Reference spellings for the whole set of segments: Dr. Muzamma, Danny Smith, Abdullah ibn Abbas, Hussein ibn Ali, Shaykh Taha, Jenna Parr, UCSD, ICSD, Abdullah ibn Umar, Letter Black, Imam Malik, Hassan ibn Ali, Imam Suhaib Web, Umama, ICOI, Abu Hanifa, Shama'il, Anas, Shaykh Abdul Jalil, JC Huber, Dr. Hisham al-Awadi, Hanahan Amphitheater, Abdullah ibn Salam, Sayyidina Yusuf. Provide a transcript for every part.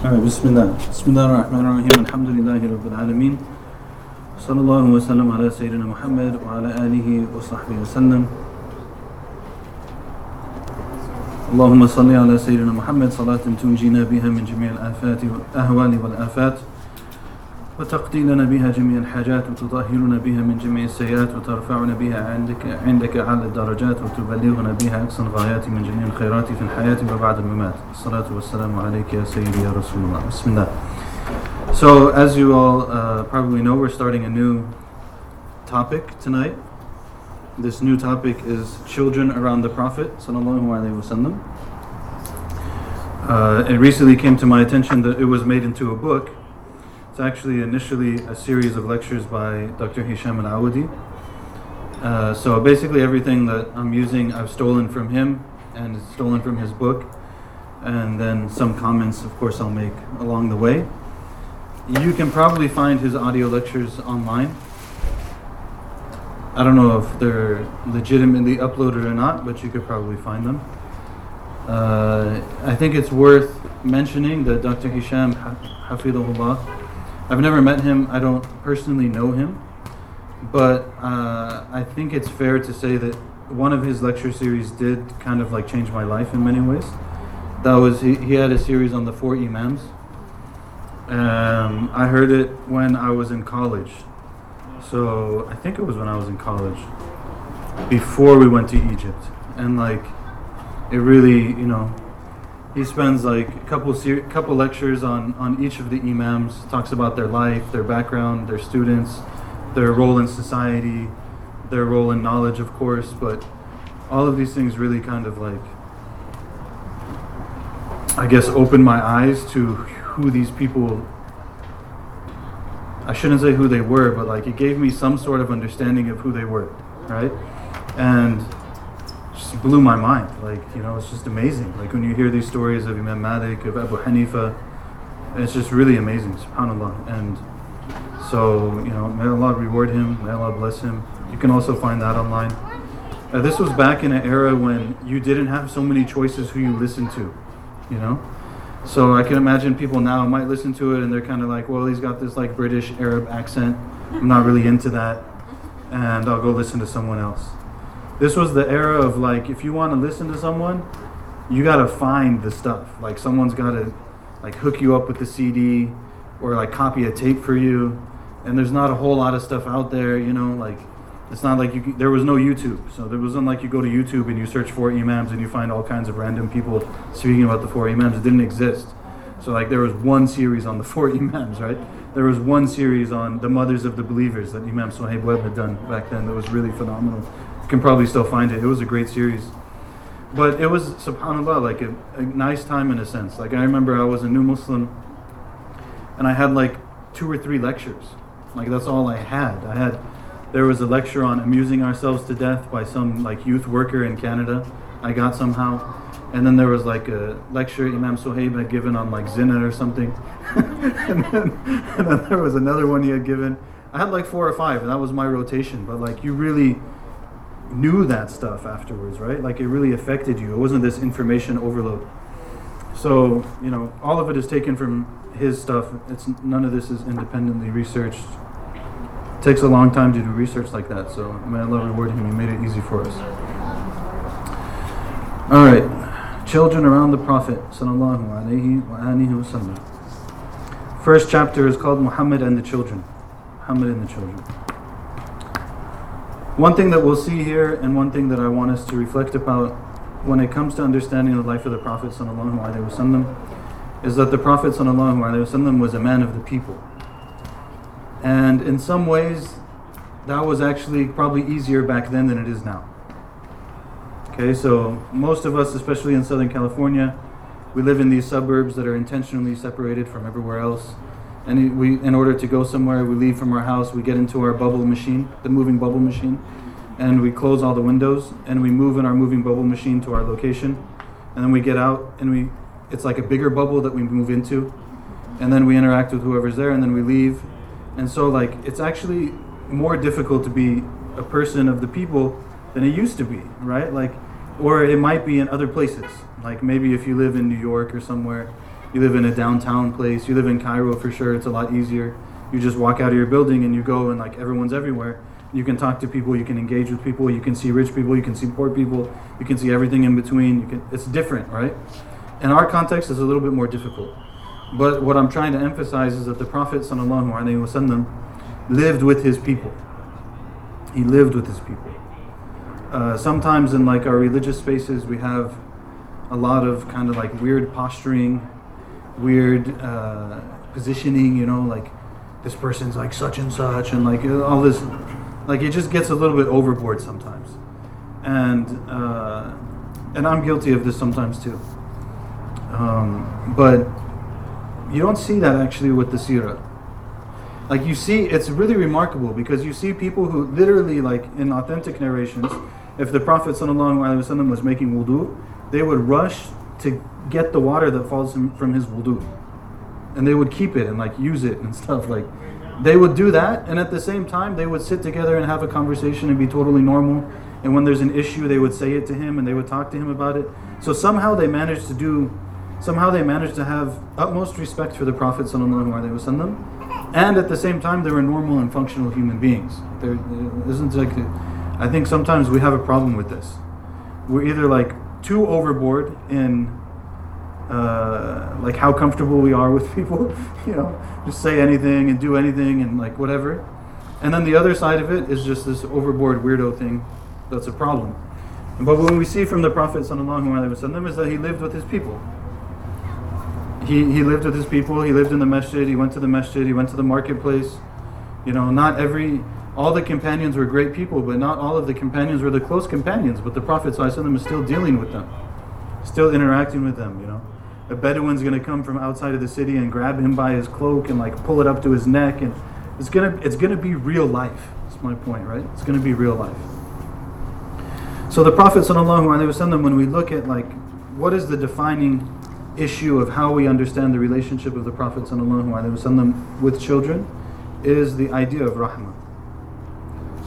Bismillah ar-Rahman ar-Rahim, alhamdulillahi rabbil alameen. Sallallahu wa sallam ala Sayyidina Muhammad wa ala alihi wa sahbihi wa sallam. Allahumma salli ala Sayyidina Muhammad salatan tunjina biha min jami' al-afat wal-ahwal wal-afat wa taqdilana biha jami' al-hajat wa tutahhiruna biha min jami' al-sayyiat wa tarfa'una biha 'indaka 'ala al-darajat wa tuballighuna biha aqsa al-ghayat min jami' al-khayrat fi al-hayat wa ba'da al-mamat. As-salatu was-salamu alayka ya Sayyidi ya Rasulullah. Bismillah. So as you all probably know, we're starting a new topic tonight. This new topic is children around the Prophet ﷺ. It recently came to my attention that it was made into a book. It's actually initially a series of lectures by Dr. Hisham al-Awadi. So basically everything that I'm using, I've stolen from him and it's stolen from his book. And then some comments, of course, I'll make along the way. You can probably find his audio lectures online. I don't know if they're legitimately uploaded or not, but you could probably find them. I think it's worth mentioning that Dr. Hisham, Hafidhullah, I've never met him, I don't personally know him, but I think it's fair to say that one of his lecture series did kind of like change my life in many ways. That was, he had a series on the four Imams. I heard it when I was in college. So I think it was when I was in college, before we went to Egypt, and like, it really, you know, he spends like a couple lectures on each of the Imams, talks about their life, their background, their students, their role in society, their role in knowledge, of course, but all of these things really kind of like, I guess, opened my eyes to who these people. I shouldn't say who they were, but like it gave me some sort of understanding of who they were, right? And just blew my mind. Like, you know, it's just amazing. Like when you hear these stories of Imam Malik, of Abu Hanifa, it's just really amazing, subhanAllah. And so, you know, may Allah reward him, may Allah bless him. You can also find that online. This was back in an era when you didn't have so many choices who you listen to, you know? So I can imagine people now might listen to it and they're kind of like, well, he's got this like British Arab accent. I'm not really into that. And I'll go listen to someone else. This was the era of like, if you want to listen to someone, you got to find the stuff. Like someone's got to like hook you up with the CD or like copy a tape for you. And there's not a whole lot of stuff out there, you know, like it's not like there was no YouTube. So there wasn't like you go to YouTube and you search four Imams and you find all kinds of random people speaking about the four Imams. It didn't exist. So like there was one series on the four Imams, right? There was one series on the mothers of the believers that Imam Suhaib Web had done back then that was really phenomenal. You can probably still find it. It was a great series. But it was, subhanAllah, like a nice time in a sense. Like I remember I was a new Muslim and I had like 2 or 3 lectures. Like that's all I had. There was a lecture on amusing ourselves to death by some like youth worker in Canada. I got somehow. And then there was like a lecture Imam Suhaib had given on like zina or something. and then there was another one he had given. I had like 4 or 5 and that was my rotation. But like you really knew that stuff afterwards, right? Like it really affected you. It wasn't this information overload. So, you know, all of it is taken from his stuff. None of this is independently researched. It takes a long time to do research like that, so may Allah reward him. He made it easy for us. All right, children around the Prophet sallallahu alaihi wasallam. First chapter is called Muhammad and the children. Muhammad and the children. One thing that we'll see here, and one thing that I want us to reflect about when it comes to understanding the life of the Prophet sallallahu alaihi wasallam, is that the Prophet sallallahu alaihi wasallam was a man of the people. And in some ways, that was actually probably easier back then than it is now. Okay, so most of us, especially in Southern California, we live in these suburbs that are intentionally separated from everywhere else. And we, in order to go somewhere, we leave from our house, we get into our bubble machine, the moving bubble machine, and we close all the windows, and we move in our moving bubble machine to our location. And then we get out, and it's like a bigger bubble that we move into. And then we interact with whoever's there, and then we leave. And so, like, it's actually more difficult to be a person of the people than it used to be, right? Like, or it might be in other places. Like, maybe if you live in New York or somewhere, you live in a downtown place, you live in Cairo for sure, it's a lot easier. You just walk out of your building and you go and like everyone's everywhere. You can talk to people, you can engage with people, you can see rich people, you can see poor people, you can see everything in between. It's different, right? In our context, it's a little bit more difficult. But what I'm trying to emphasize is that the Prophet ﷺ lived with his people. He lived with his people. Sometimes in like our religious spaces, we have a lot of kind of like weird posturing, weird positioning, you know, like this person's like such and such, and like all this, like it just gets a little bit overboard sometimes. And I'm guilty of this sometimes too. But you don't see that actually with the seerah. Like you see, it's really remarkable because you see people who literally, like in authentic narrations, if the Prophet ﷺ was making wudu, they would rush to get the water that falls from his wudu. And they would keep it and like use it and stuff. Like they would do that, and at the same time they would sit together and have a conversation and be totally normal. And when there's an issue, they would say it to him and they would talk to him about it. So somehow they managed to have utmost respect for the Prophet ﷺ, and at the same time they were normal and functional human beings. I think sometimes we have a problem with this. We're either like too overboard in like how comfortable we are with people, you know, just say anything and do anything and like whatever. And then the other side of it is just this overboard weirdo thing that's a problem. But what we see from the Prophet ﷺ is that he lived with his people. He lived with his people, he lived in the masjid, he went to the masjid, he went to the marketplace. You know, all the companions were great people, but not all of the companions were the close companions, but the Prophet ﷺ is still dealing with them, still interacting with them, you know. A Bedouin's going to come from outside of the city and grab him by his cloak and like pull it up to his neck, and it's going to be real life. That's my point, right? It's going to be real life. So the Prophet ﷺ, when we look at like what is the defining issue of how we understand the relationship of the Prophet ﷺ with children, is the idea of rahmah.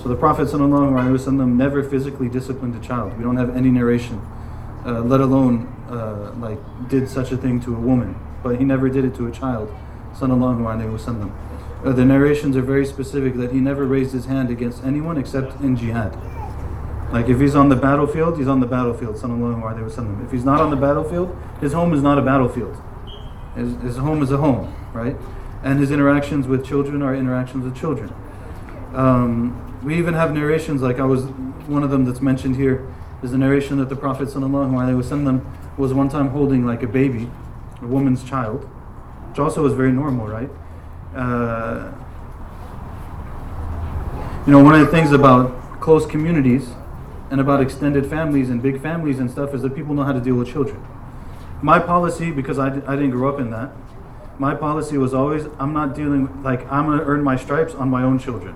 So the Prophet ﷺ never physically disciplined a child. We don't have any narration, let alone like did such a thing to a woman, but he never did it to a child, ﷺ. The narrations are very specific that he never raised his hand against anyone except in jihad. Like if he's on the battlefield, he's on the battlefield, ﷺ. If he's not on the battlefield, his home is not a battlefield. His home is a home, right? And his interactions with children are interactions with children. We even have narrations, like one of them that's mentioned here is the narration that the Prophet ﷺ was one time holding like a baby, a woman's child, which also is very normal, right? You know, one of the things about close communities and about extended families and big families and stuff is that people know how to deal with children. My policy, because I didn't grow up in that, my policy was always, I'm going to earn my stripes on my own children.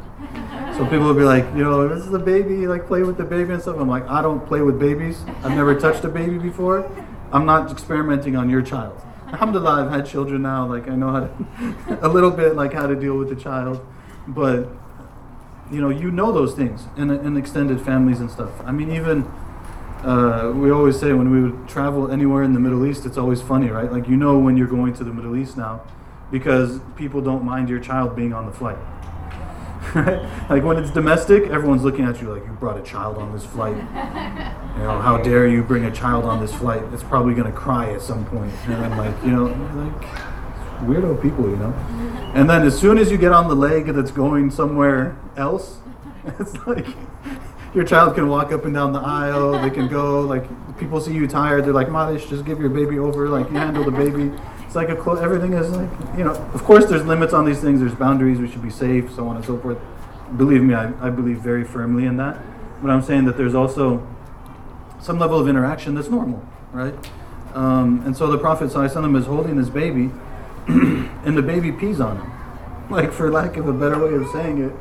So people would be like, you know, this is a baby, like play with the baby and stuff. I'm like, I don't play with babies. I've never touched a baby before. I'm not experimenting on your child. Alhamdulillah, I've had children now, like I know how to, a little bit like how to deal with the child. But you know those things in extended families and stuff. I mean, even we always say when we would travel anywhere in the Middle East, it's always funny, right? Like you know when you're going to the Middle East now because people don't mind your child being on the flight. Right? Like when it's domestic, everyone's looking at you like you brought a child on this flight. You know, how dare you bring a child on this flight? It's probably gonna cry at some point. And I'm like, you know, like weirdo people, you know. And then as soon as you get on the leg that's going somewhere else, it's like your child can walk up and down the aisle. They can go, like people see you tired, they're like, Malish, just give your baby over. Like you handle the baby. It's like everything is like, you know. Of course, there's limits on these things. There's boundaries. We should be safe, so on and so forth. Believe me, I believe very firmly in that. But I'm saying that there's also some level of interaction that's normal, right? And so the Prophet ﷺ is holding this baby, and the baby pees on him. Like, for lack of a better way of saying it,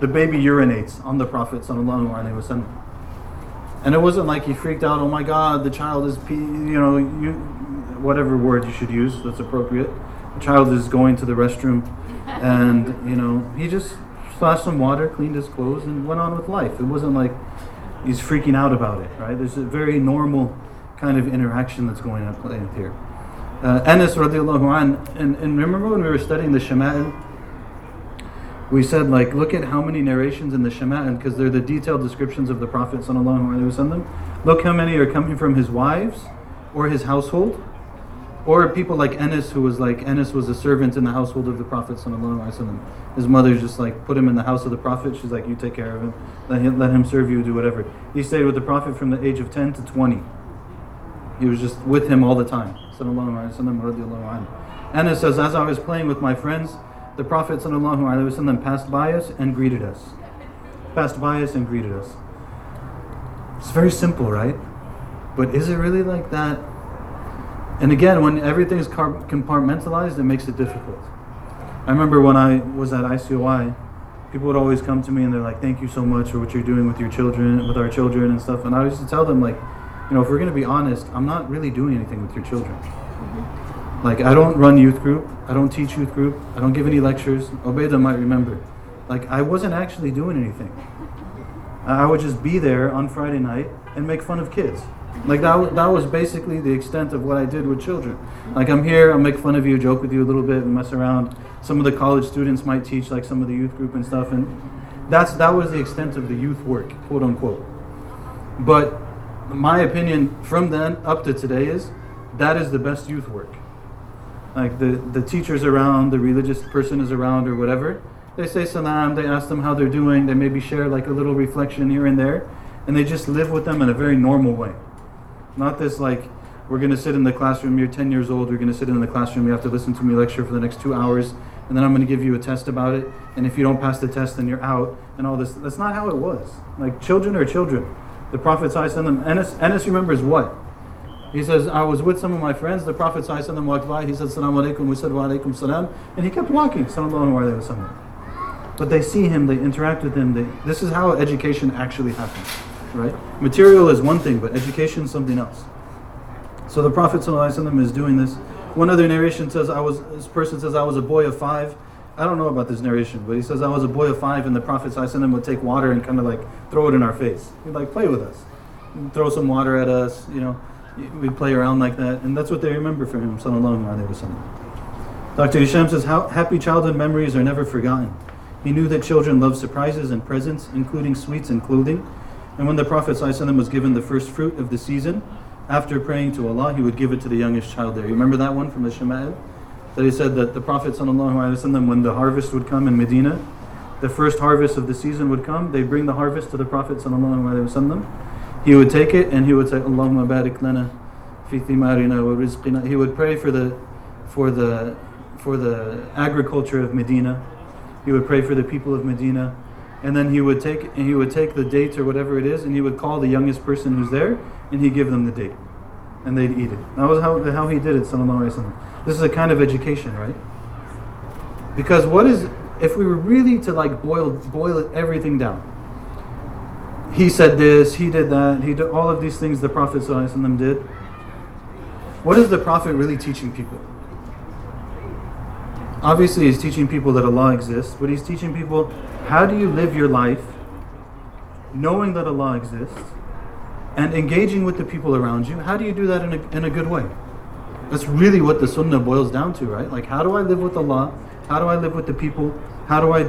the baby urinates on the Prophet ﷺ. And it wasn't like he freaked out, oh my God, the child is peeing, you know, whatever word you should use that's appropriate. The child is going to the restroom, and, you know, he just splashed some water, cleaned his clothes, and went on with life. It wasn't like he's freaking out about it, right? There's a very normal kind of interaction that's going on here. Anas radiallahu an, and remember when we were studying the Shama'il, we said, like, look at how many narrations in the Shama'il, because they're the detailed descriptions of the Prophet ﷺ. Look how many are coming from his wives or his household, or people like Anas, who was like, Anas was a servant in the household of the Prophet ﷺ. His mother just like put him in the house of the Prophet. She's like, you take care of him, let him serve you, do whatever. He stayed with the Prophet from the age of 10 to 20. He was just with him all the time. Anas says, as I was playing with my friends, the Prophet ﷺ passed by us and greeted us. It's very simple, right? But is it really like that? And again, when everything's compartmentalized, it makes it difficult. I remember when I was at ICOI, people would always come to me and they're like, thank you so much for what you're doing with your children, with our children and stuff. And I used to tell them, like, you know, if we're going to be honest, I'm not really doing anything with your children. Like, I don't run youth group, I don't teach youth group, I don't give any lectures. Obeda might remember. Like, I wasn't actually doing anything. I would just be there on Friday night and make fun of kids. Like, that was basically the extent of what I did with children. Like, I'm here, I'll make fun of you, joke with you a little bit, and mess around. Some of the college students might teach, like, some of the youth group and stuff, and that was the extent of the youth work, quote unquote. But my opinion from then up to today is, that is the best youth work. Like, the teacher's around, the religious person is around or whatever. They say salam, they ask them how they're doing, they maybe share like a little reflection here and there, and they just live with them in a very normal way. Not this like, we're going to sit in the classroom, you're 10 years old, you're going to sit in the classroom, you have to listen to me lecture for the next 2 hours, and then I'm going to give you a test about it, and if you don't pass the test, then you're out, and all this. That's not how it was. Like, children are children. The Prophet ﷺ, Anas remembers what? He says, I was with some of my friends, the Prophet ﷺ walked by, he said, Salaam alaikum, we said, wa alaikum salam, and he kept walking, sallallahu alayhi wa sallam. But they see him, they interact with him, this is how education actually happens, right? Material is one thing, but education is something else. So the Prophet ﷺ is doing this. One other narration says, I was a boy of 5. I don't know about this narration, but he says, I was a boy of 5, and the Prophet ﷺ would take water and kind of like throw it in our face. He'd like play with us, he'd throw some water at us, you know. We play around like that, and that's what they remember from him, sallallahu alayhi wa sallam. Dr. Hisham says, how happy childhood memories are never forgotten. He knew that children love surprises and presents, including sweets and clothing. And when the Prophet ﷺ was given the first fruit of the season, after praying to Allah, he would give it to the youngest child there. You remember that one from the Shama'il? That he said that the Prophet ﷺ, when the harvest would come in Medina, the first harvest of the season would come, they'd bring the harvest to the Prophet ﷺ. He would take it and he would say, Allahumma barik lana fi thimarina wa rizqina. He would pray for the agriculture of Medina. He would pray for the people of Medina, and then he would take the date or whatever it is, and he would call the youngest person who's there, and he'd give them the date, and they'd eat it. That was how he did it, sallallahu alaihi wasallam. This is a kind of education, right? Because if we were really to like boil everything down. He said this, he did that, he did all of these things the Prophet ﷺ did. What is the Prophet really teaching people? Obviously he's teaching people that Allah exists, but he's teaching people, how do you live your life knowing that Allah exists and engaging with the people around you? How do you do that in a good way? That's really what the Sunnah boils down to, right? Like, how do I live with Allah? How do I live with the people? How do I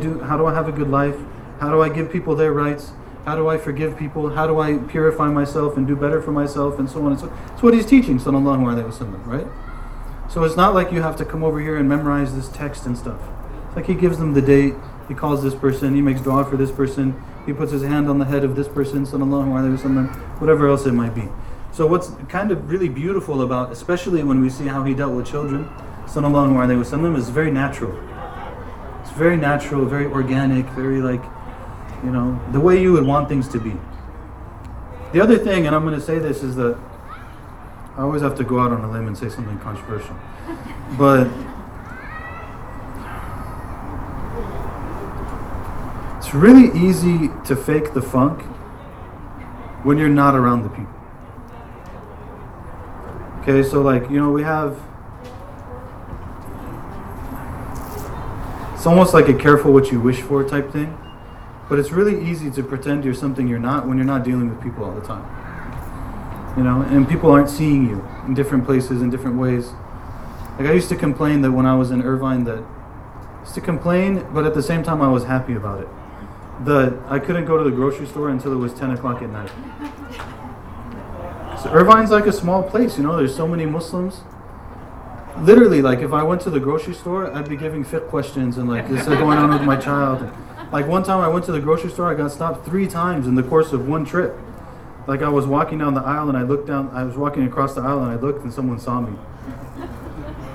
have a good life? How do I give people their rights? How do I forgive people? How do I purify myself and do better for myself, and so on and so on. That's what he's teaching, sallallahu alayhi wa sallam, right? So it's not like you have to come over here and memorize this text and stuff. It's like he gives them the date, he calls this person, he makes dua for this person, he puts his hand on the head of this person, sallallahu alayhi wa sallam, whatever else it might be. So what's kind of really beautiful about, especially when we see how he dealt with children, sallallahu alayhi wa sallam, is very natural. It's very natural, very organic, very like, you know, the way you would want things to be. The other thing, and I'm going to say this, is that I always have to go out on a limb and say something controversial. But it's really easy to fake the funk when you're not around the people. Okay, so like, you know, we have... It's almost like a careful what you wish for type thing. But it's really easy to pretend you're something you're not when you're not dealing with people all the time. You know, and people aren't seeing you in different places, in different ways. Like I used to complain that when I was in Irvine that I used to complain, but at the same time I was happy about it. I couldn't go to the grocery store until it was 10 o'clock at night. So Irvine's like a small place, you know, there's so many Muslims. Literally, like if I went to the grocery store, I'd be giving fiqh questions and like, this is going on with my child. And, like one time I went to the grocery store, I got stopped 3 times in the course of one trip. Like I was walking down the aisle and I was walking across the aisle and I looked and someone saw me.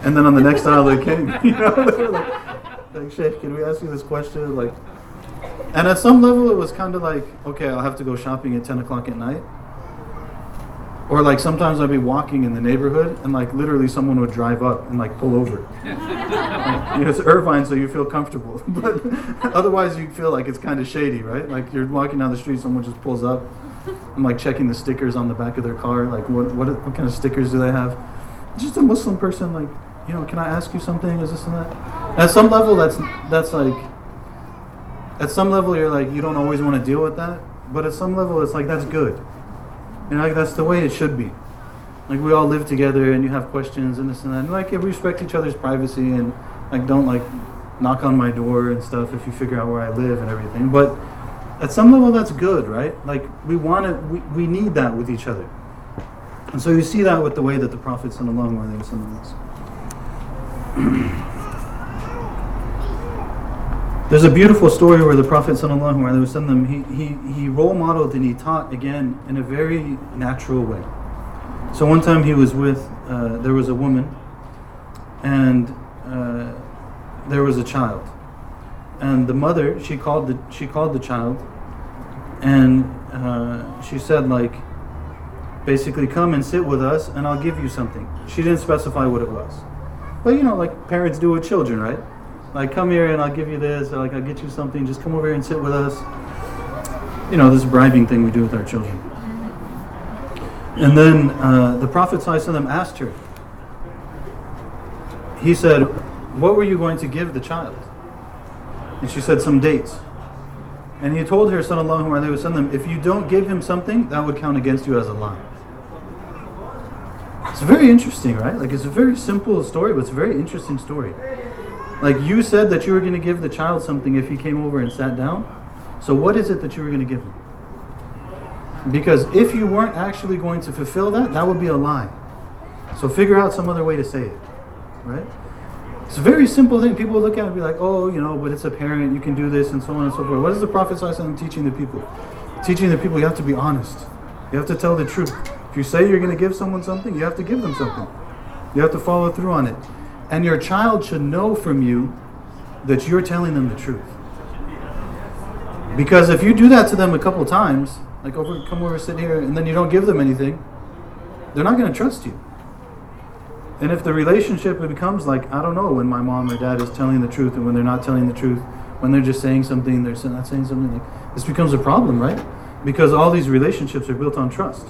And then on the next aisle they came, you know, they were like, Shaykh, can we ask you this question? Like, and at some level it was kind of like, okay, I'll have to go shopping at 10 o'clock at night. Or like sometimes I'd be walking in the neighborhood and like literally someone would drive up and like pull over. Like, you know, it's Irvine, so you feel comfortable. But otherwise you feel like it's kind of shady, right? Like you're walking down the street, someone just pulls up. I'm like checking the stickers on the back of their car. Like what kind of stickers do they have? Just a Muslim person, like, you know, can I ask you something? Is this and that? And at some level that's like, at some level you're like, you don't always want to deal with that. But at some level it's like, that's good. And like that's the way it should be. Like we all live together and you have questions and this and that. And like respect each other's privacy and like don't like knock on my door and stuff if you figure out where I live and everything. But at some level that's good, right? Like we need that with each other. And so you see that with the way that the Prophet ﷺ is. There's a beautiful story where the Prophet ﷺ, he role modeled and he taught again in a very natural way. So one time he was with, there was a woman and there was a child. And the mother, she called the child and she said like, basically come and sit with us and I'll give you something. She didn't specify what it was. But you know, like parents do with children, right? Like come here and I'll give you this, or like I'll get you something, just come over here and sit with us. You know, this bribing thing we do with our children. And then the Prophet ﷺ asked her, he said, what were you going to give the child? And she said, some dates. And he told her, sallallahu alayhi wa sallam, if you don't give him something, that would count against you as a lie. It's very interesting, right? Like, it's a very simple story, but it's a very interesting story. Like, you said that you were going to give the child something if he came over and sat down. So what is it that you were going to give him? Because if you weren't actually going to fulfill that, that would be a lie. So figure out some other way to say it, right? It's a very simple thing. People look at it and be like, oh, you know, but it's a parent, you can do this, and so on and so forth. What is the Prophet ﷺ teaching the people? Teaching the people, you have to be honest. You have to tell the truth. If you say you're going to give someone something, you have to give them something. You have to follow through on it. And your child should know from you that you're telling them the truth. Because if you do that to them a couple times, like, come over, sit here, and then you don't give them anything, they're not going to trust you. And if the relationship becomes like, I don't know, when my mom or dad is telling the truth and when they're not telling the truth, when they're just saying something, they're not saying something, like, this becomes a problem, right? Because all these relationships are built on trust.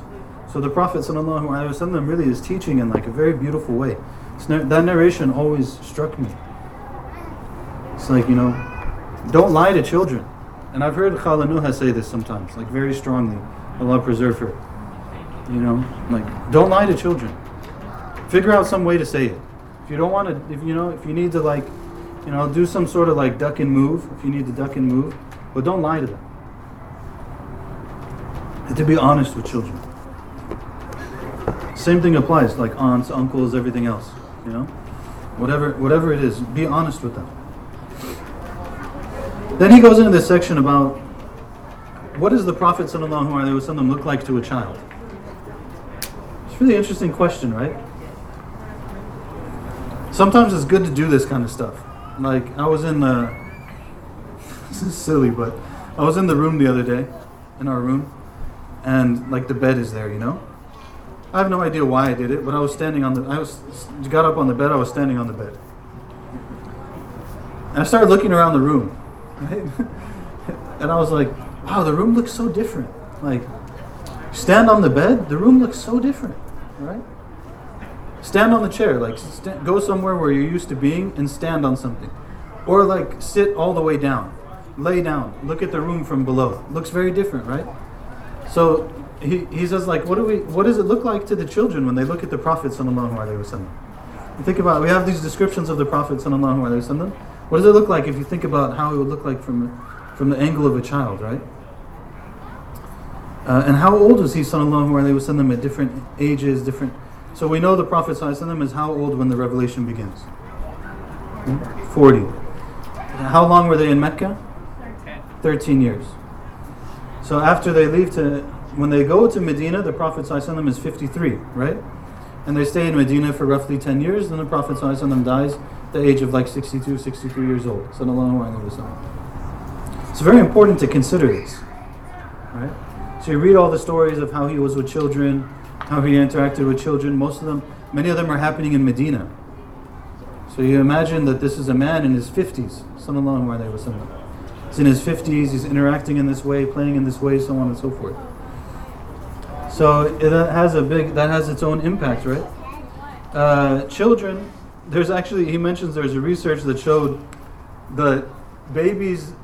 So the Prophet ﷺ really is teaching in like a very beautiful way. That narration always struck me. It's like, you know, don't lie to children. And I've heard Khala Nuha say this sometimes, like very strongly. Allah preserve her. You know, like, don't lie to children. Figure out some way to say it. If you don't want to, if you need to, like, you know, do some sort of like duck and move, if you need to duck and move, but don't lie to them. And to be honest with children. Same thing applies, like aunts, uncles, everything else, you know? Whatever it is, be honest with them. Then he goes into this section about what does the Prophet ﷺ look like to a child? It's a really interesting question, right? Sometimes it's good to do this kind of stuff. Like, I was in the... This is silly, but... I was in the room the other day, in our room, and, like, the bed is there, you know? I have no idea why I did it, but I was standing on the... got up on the bed, I was standing on the bed. And I started looking around the room, right? And I was like, wow, the room looks so different. Like, stand on the bed, the room looks so different, right? Stand on the chair, like go somewhere where you're used to being and stand on something. Or like sit all the way down, lay down, look at the room from below. Looks very different, right? So he says like, what is it look like to the children when they look at the Prophet ﷺ? You think about it, we have these descriptions of the Prophet sallallahu alaihi wasallam. What does it look like if you think about how it would look like from the angle of a child, right? And how old was he sallallahu alaihi wasallam at different ages, different... So we know the Prophet sallallahu alaihi wasallam is how old when the revelation begins? 40. How long were they in Mecca? 13 years. So after they leave to... When they go to Medina, the Prophet sallallahu alaihi wasallam is 53, right? And they stay in Medina for roughly 10 years, then the Prophet sallallahu alaihi wasallam dies at the age of like 62, 63 years old. Sallallahu alaihi wasallam. It's very important to consider this, right? So you read all the stories of how he was with children, how he interacted with children. Most of them, many of them are happening in Medina. So you imagine that this is a man in his 50s, sallallahu alaihi wasallam. He's in his 50s, he's interacting in this way, playing in this way, so on and so forth. So it has a big, that has its own impact, right? Children, there's actually, he mentions there's a research that showed that babies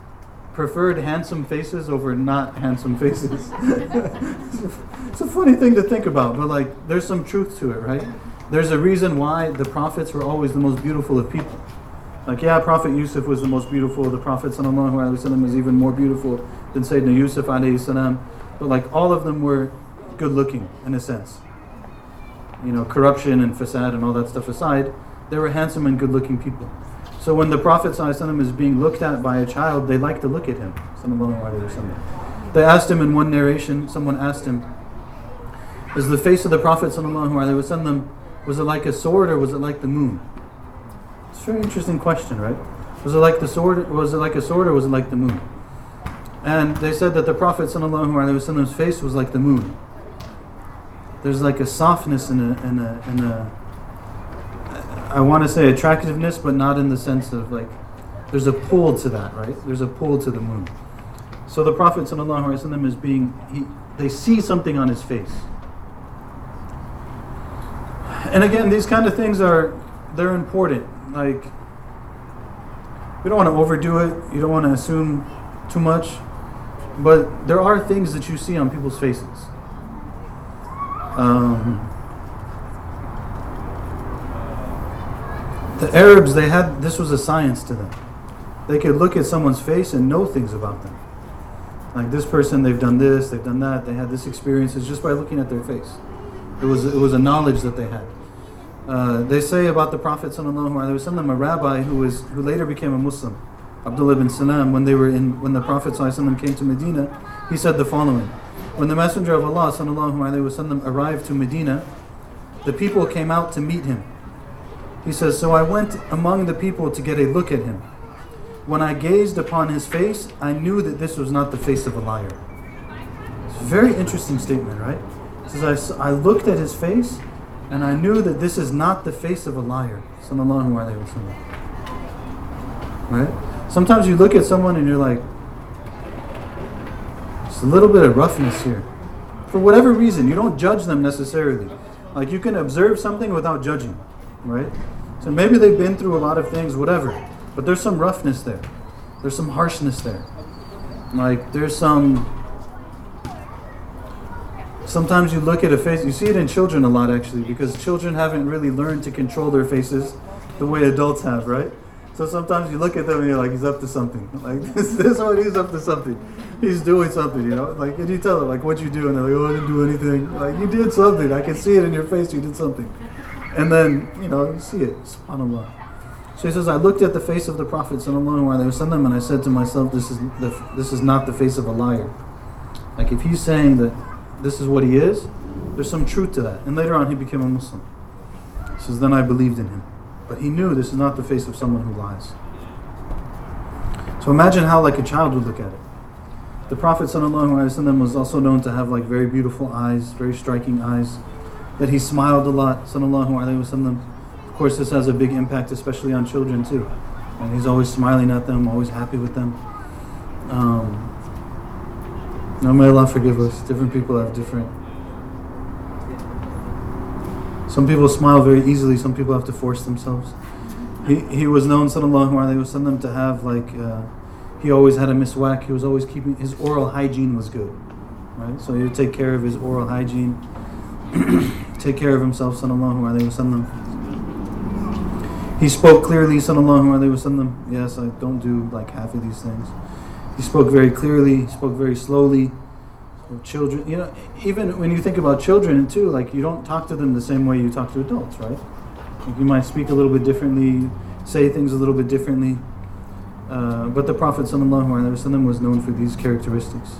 preferred handsome faces over not handsome faces. It's a funny thing to think about, but like there's some truth to it, right? There's a reason why the prophets were always the most beautiful of people. Like, yeah, Prophet Yusuf was the most beautiful. The Prophet sallallahu alaihi wasallam was even more beautiful than Sayyidina Yusuf alayhi salam. But like all of them were good looking in a sense, you know, corruption and fasad and all that stuff aside, they were handsome and good looking people. So when the Prophet ﷺ is being looked at by a child, they like to look at him. They asked him in one narration, someone asked him, is the face of the Prophet ﷺ, was it like a sword or was it like the moon? It's a very interesting question, right? Was it like the sword, was it like a sword or was it like the moon? And they said that the Prophet ﷺ's face was like the moon. There's like a softness and a I want to say attractiveness, but not in the sense of like, there's a pull to that, right? There's a pull to the moon. So the Prophet ﷺ is being, they see something on his face. And again, these kind of things are, they're important. Like, you don't want to overdo it. You don't want to assume too much. But there are things that you see on people's faces. The Arabs, they had, this was a science to them. They could look at someone's face and know things about them. Like this person, they've done this, they've done that, they had this experiences just by looking at their face. It was a knowledge that they had. They say about the Prophet sallallahu alaihi wasallam, a rabbi who later became a Muslim, Abdullah ibn Salam, when the Prophet sallallahu alaihi wasallam came to Medina, he said the following. When the Messenger of Allah sallallahu alaihi wasallam arrived to Medina, the people came out to meet him. He says, so I went among the people to get a look at him. When I gazed upon his face, I knew that this was not the face of a liar. It's a very interesting statement, right? He says, I looked at his face and I knew that this is not the face of a liar. Sallallahu alaihi wasallam. Right? Sometimes you look at someone and you're like, a little bit of roughness here. For whatever reason, you don't judge them necessarily. Like you can observe something without judging, right? So maybe they've been through a lot of things, whatever. But there's some roughness there. There's some harshness there. Like there's some... Sometimes you look at a face, you see it in children a lot actually, because children haven't really learned to control their faces the way adults have, right? So sometimes you look at them and you're like, he's up to something. Like, this one, he's up to something. He's doing something, you know? Like, and you tell them, like, what'd you do? And they're like, oh, I didn't do anything. Like, you did something. I can see it in your face, you did something. And then, you know, you see it. SubhanAllah. So he says, I looked at the face of the Prophet sallallahu alaihi wasallam and I said to myself, this is not the face of a liar. Like, if he's saying that this is what he is, there's some truth to that. And later on, he became a Muslim. He says, then I believed in him. But he knew this is not the face of someone who lies. So imagine how like a child would look at it. The Prophet ﷺ was also known to have like very beautiful eyes, very striking eyes, that he smiled a lot, ﷺ. Of course, this has a big impact, especially on children too. And he's always smiling at them, always happy with them. Now may Allah forgive us. Different people have different... Some people smile very easily. Some people have to force themselves. He was known, sallallahu alaihi wasallam, to have like he always had a miswak. He was always keeping his oral hygiene was good, right? So he would take care of his oral hygiene, take care of himself, sallallahu alaihi wasallam. He spoke clearly, sallallahu alaihi wasallam. Yes, I don't do like half of these things. He spoke very clearly, spoke very slowly. Children, you know, even when you think about children too, like you don't talk to them the same way you talk to adults, right? Like you might speak a little bit differently, say things a little bit differently. But the Prophet sallallahu alaihi wasallam was known for these characteristics.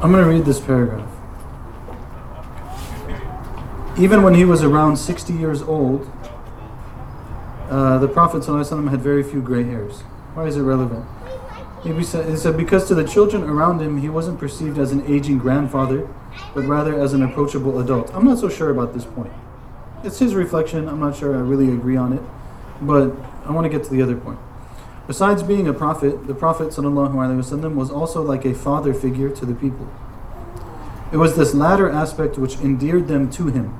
I'm going to read this paragraph. Even when he was around 60 years old, the Prophet ﷺ had very few gray hairs. Why is it relevant? He said, because to the children around him, he wasn't perceived as an aging grandfather, but rather as an approachable adult. I'm not so sure about this point. It's his reflection. I'm not sure I really agree on it, but I want to get to the other point. Besides being a prophet, the Prophet ﷺ was also like a father figure to the people. It was this latter aspect which endeared them to him.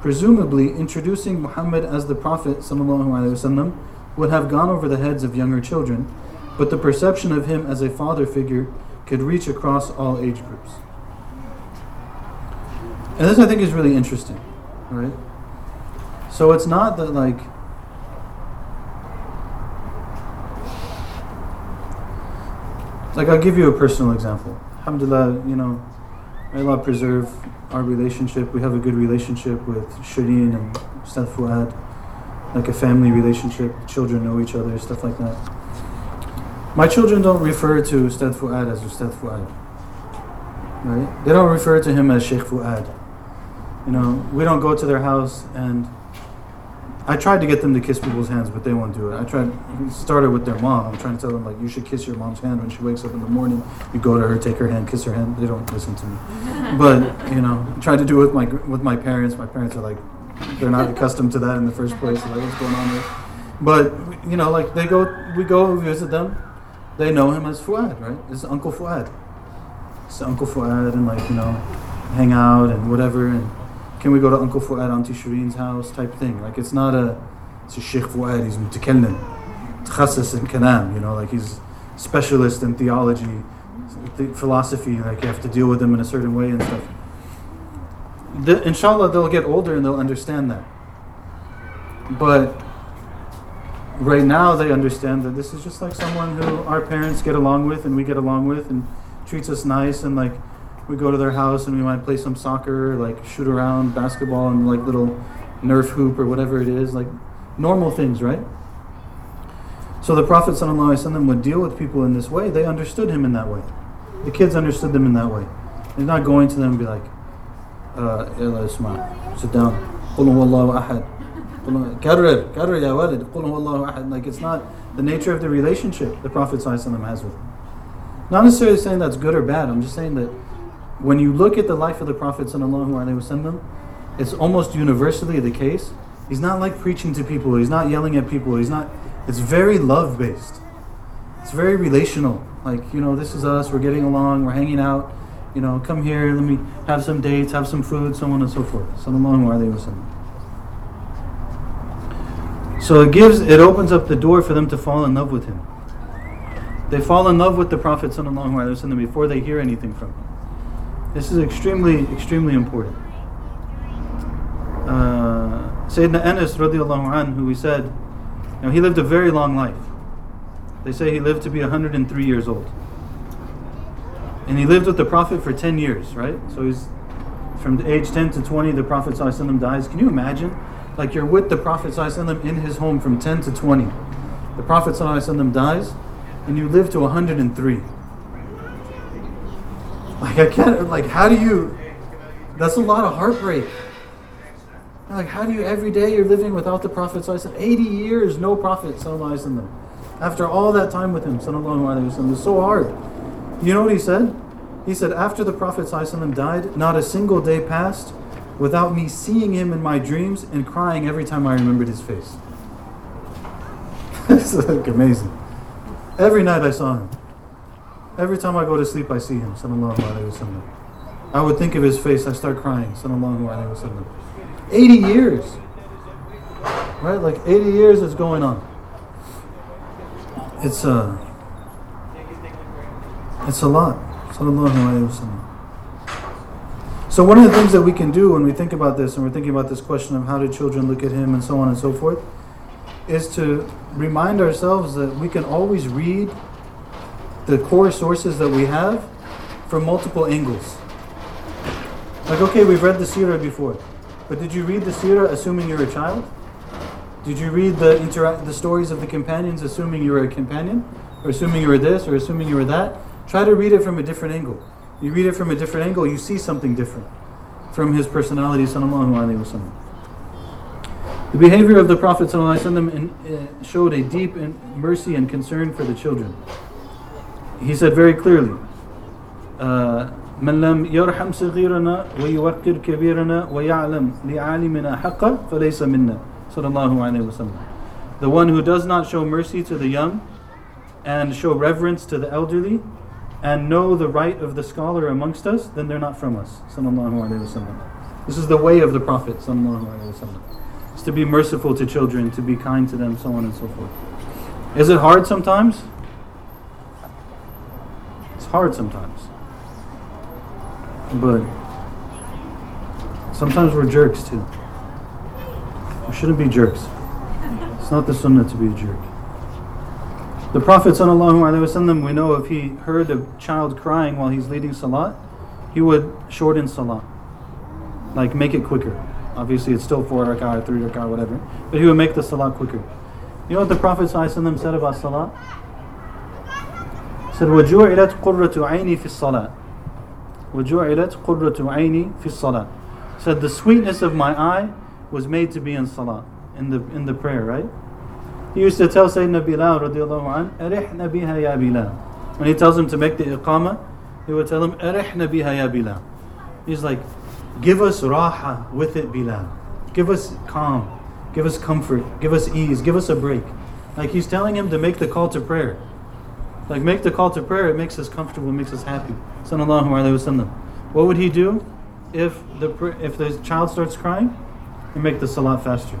Presumably, introducing Muhammad as the Prophet ﷺ would have gone over the heads of younger children, but the perception of him as a father figure could reach across all age groups. And this, I think, is really interesting, right? So it's not that, like, I'll give you a personal example. Alhamdulillah, you know, may Allah preserve our relationship. We have a good relationship with Shireen and Ustad Fuad, like a family relationship. Children know each other, stuff like that. My children don't refer to Ustad Fuad as Ustad Fuad, right? They don't refer to him as Sheikh Fuad. You know, we don't go to their house, and I tried to get them to kiss people's hands, but they won't do it. I tried, started with their mom. I'm trying to tell them, like, you should kiss your mom's hand when she wakes up in the morning. You go to her, take her hand, kiss her hand. They don't listen to me. But, you know, I tried to do it with my parents. My parents are like, they're not accustomed to that in the first place. Like, what's going on there? But, you know, like, we go visit them. They know him as Fuad, right? It's Uncle Fuad. It's Uncle Fuad, and, like, you know, hang out and whatever, and can we go to Uncle Fuad, Auntie Shireen's house type thing. Like, it's not a, it's a Sheikh Fuad, he's mutakallim, tchassas in kalam, you know, like he's specialist in theology, philosophy, like you have to deal with him in a certain way and stuff. Inshallah, they'll get older and they'll understand that. But right now they understand that this is just like someone who our parents get along with and we get along with and treats us nice, and like, we go to their house and we might play some soccer, like shoot around, basketball, and like little Nerf hoop or whatever it is, like normal things, right? So the Prophet ﷺ would deal with people in this way. They understood him in that way. The kids understood them in that way. They're not going to them and be like, sit down. Qul huwallahu ahad. Karrir, karrir ya walid. Qul huwallahu ahad. Like, it's not the nature of the relationship the Prophet ﷺ has with them. Not necessarily saying that's good or bad. I'm just saying that when you look at the life of the Prophet ﷺ, it's almost universally the case. He's not like preaching to people. He's not yelling at people. He's not. It's very love-based. It's very relational. Like, you know, this is us. We're getting along. We're hanging out. You know, come here. Let me have some dates, have some food, so on and so forth. ﷺ. So it opens up the door for them to fall in love with him. They fall in love with the Prophet ﷺ before they hear anything from him. This is extremely, extremely important. Sayyidina Anas radiallahu anhu, who we said, now he lived a very long life. They say he lived to be 103 years old. And he lived with the Prophet for 10 years, right? So he's from age 10 to 20, the Prophet ﷺ dies. Can you imagine? Like, you're with the Prophet ﷺ in his home from 10 to 20. The Prophet ﷺ dies, and you live to 103. Like, I can't, like, how do you, that's a lot of heartbreak. Like, how do you, every day you're living without the Prophet ﷺ, 80 years, no Prophet ﷺ. After all that time with him, sallallahu alaihi wasallam, it's so hard. You know what he said? He said, after the Prophet ﷺ died, not a single day passed without me seeing him in my dreams and crying every time I remembered his face. It's like amazing. Every night I saw him. Every time I go to sleep, I see him, sallallahu alaihi wasallam. I would think of his face, I start crying, sallallahu alaihi wasallam. 80 years. Right? Like, 80 years is going on. It's a lot, sallallahu alaihi wasallam. So one of the things that we can do when we think about this, and we're thinking about this question of how do children look at him and so on and so forth, is to remind ourselves that we can always read the core sources that we have from multiple angles. Like, okay, we've read the seerah before, but did you read the seerah assuming you're a child? Did you read the stories of the companions assuming you were a companion? Or assuming you were this, or assuming you were that? Try to read it from a different angle. You read it from a different angle, you see something different from his personality, sallallahu alaihi wasallam. The behavior of the Prophet sallallahu alaihi wasallam showed a deep mercy and concern for the children. He said very clearly, "Man lam yarham saghirana wa yuwaqqir kabirana wa ya'lam li'alimina haqqan falaysa minna." Sallallahu alaihi wasallam. The one who does not show mercy to the young and show reverence to the elderly and know the right of the scholar amongst us, then they're not from us. Sallallahu alaihi wasallam. This is the way of the Prophet. Sallallahu alaihi wasallam. It's to be merciful to children, to be kind to them, so on and so forth. Is it hard sometimes? It's hard sometimes. But sometimes we're jerks too. We shouldn't be jerks. It's not the sunnah to be a jerk. The Prophet ﷺ, we know if he heard a child crying while he's leading salat, he would shorten salat, like make it quicker. Obviously it's still 4 rak'ah, 3 rak'ah, whatever, but he would make the salat quicker. You know what the Prophet ﷺ said about salat? He said, وَجُعِلَتْ قُرَّةُ عَيْنِي فِي الصَّلَاةِ وَجُعِلَتْ قُرَّةُ عَيْنِي فِي الصَّلَاةِ. He said the sweetness of my eye was made to be in salat, in the prayer, right? He used to tell Sayyidina Bilal radiallahu anhu, Arihna biha ya Bilal. When he tells him to make the iqamah, he would tell him, Arihna biha ya Bilal. He's like, give us raha with it, Bilal. Give us calm. Give us comfort. Give us ease. Give us a break. Like he's telling him to make the call to prayer. Like make the call to prayer, it makes us comfortable, it makes us happy. Sallallahu alayhi wa sallam. What would he do if the child starts crying? He'd make the salat faster.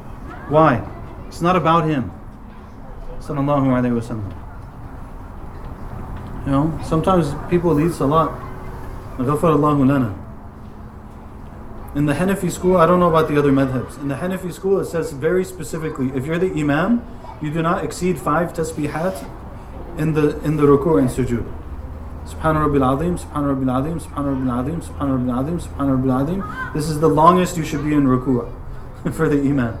Why? It's not about him. Sallallahu alaihi wasallam. You know, sometimes people lead salat. Ghafarallahu lana. In the Hanafi school, I don't know about the other madhabs. In the Hanafi school, it says very specifically, if you're the imam, you do not exceed 5 tasbihat in the ruku' and sujood. Subhana rabbil azim, subhana rabbil azim, subhana rabbil azim, subhana rabbil azim, subhana rabbil azim. This is the longest you should be in ruku' for the imam.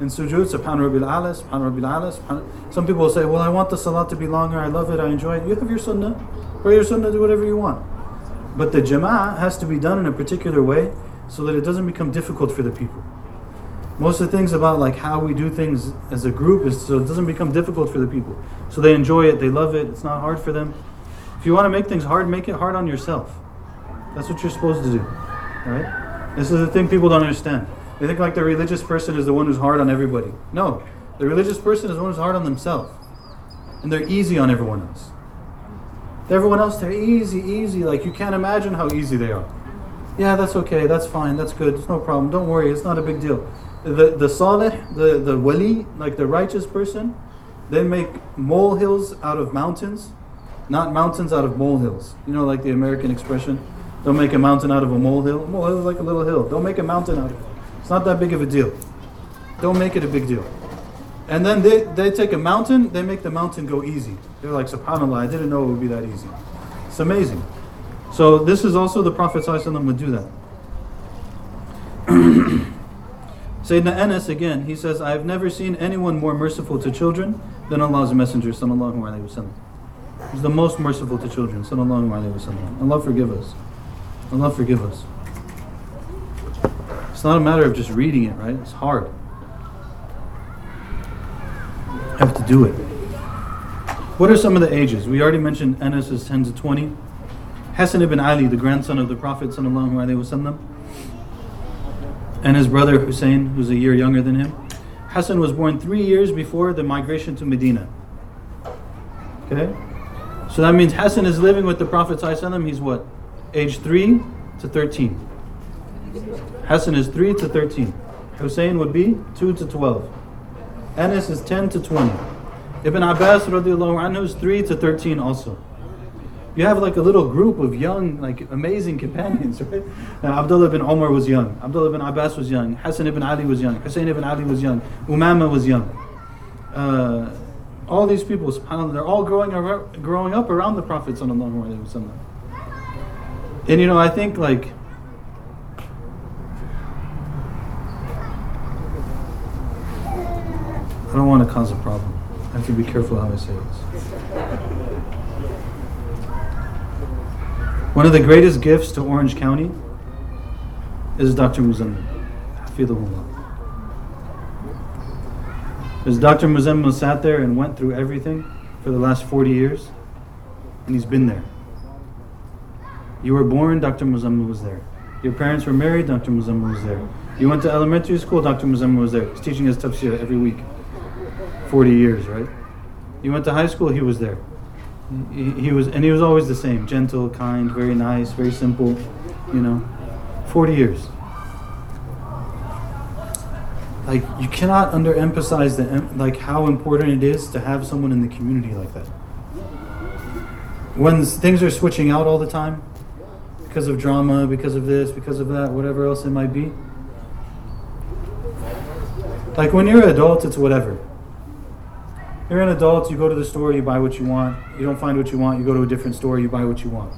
In sujood, subhana rabbil ala, subhana rabbil ala, subhana. Some people will say, well, I want the salat to be longer, I love it, I enjoy it. You have your sunnah, pray your sunnah, do whatever you want. But the jama'ah has to be done in a particular way so that it doesn't become difficult for the people. Most of the things about like how we do things as a group is so it doesn't become difficult for the people. So they enjoy it, they love it, it's not hard for them. If you want to make things hard, make it hard on yourself. That's what you're supposed to do, right? This is the thing people don't understand. They think like the religious person is the one who's hard on everybody. No, the religious person is the one who's hard on themselves. And they're easy on everyone else. To everyone else, they're easy. Like you can't imagine how easy they are. Yeah, that's okay, that's fine, that's good, it's no problem, don't worry, it's not a big deal. The salih, the wali, like the righteous person, they make molehills out of mountains, not mountains out of molehills. You know, like the American expression, don't make a mountain out of a molehill. A molehill is like a little hill. Don't make a mountain out of it. It's not that big of a deal. Don't make it a big deal. And then they take a mountain, they make the mountain go easy. They're like, subhanAllah, I didn't know it would be that easy. It's amazing. So this is also the Prophet ﷺ would do that. Sayyidina Anas again, he says, I have never seen anyone more merciful to children than Allah's Messenger sallallahu alaihi wasallam. He's the most merciful to children sallallahu alaihi wasallam. Allah forgive us. Allah forgive us. It's not a matter of just reading it, right? It's hard. You have to do it. What are some of the ages? We already mentioned Anas is 10 to 20. Hassan ibn Ali, the grandson of the Prophet sallallahu alaihi wasallam, and his brother Hussein, who's a year younger than him. Hassan was born 3 years before the migration to Medina. Okay? So that means Hassan is living with the Prophet sallallahu alaihi wasallam. He's what? Age 3 to 13. Hassan is 3 to 13. Hussein would be 2 to 12. Anas is 10 to 20. Ibn Abbas radiallahu anhu is 3 to 13 also. you have like a little group of young, like amazing companions, right? Now, Abdullah ibn Umar was young. Abdullah ibn Abbas was young. Hassan ibn Ali was young. Hussein ibn Ali was young. Umama was young. All these people, subhanAllah, they're all growing up around the Prophet sallallahu alaihi wasallam. And you know, I think like I don't want to cause a problem. I have to be careful how I say this. One of the greatest gifts to Orange County is Dr. Muzamma, hafidhahullah. Because Dr. Muzamma sat there and went through everything for the last 40 years, and he's been there. You were born, Dr. Muzamma was there. Your parents were married, Dr. Muzamma was there. You went to elementary school, Dr. Muzamma was there. He's teaching us tafsir every week. 40 years, right? You went to high school, he was there. He was always the same, gentle, kind, very nice, very simple, you know. 40 years. Like, you cannot underemphasize like how important it is to have someone in the community like that. When things are switching out all the time, because of drama, because of this, because of that, whatever else it might be. Like, when you're an adult, it's whatever. You're an adult, you go to the store, you buy what you want. You don't find what you want, you go to a different store, you buy what you want,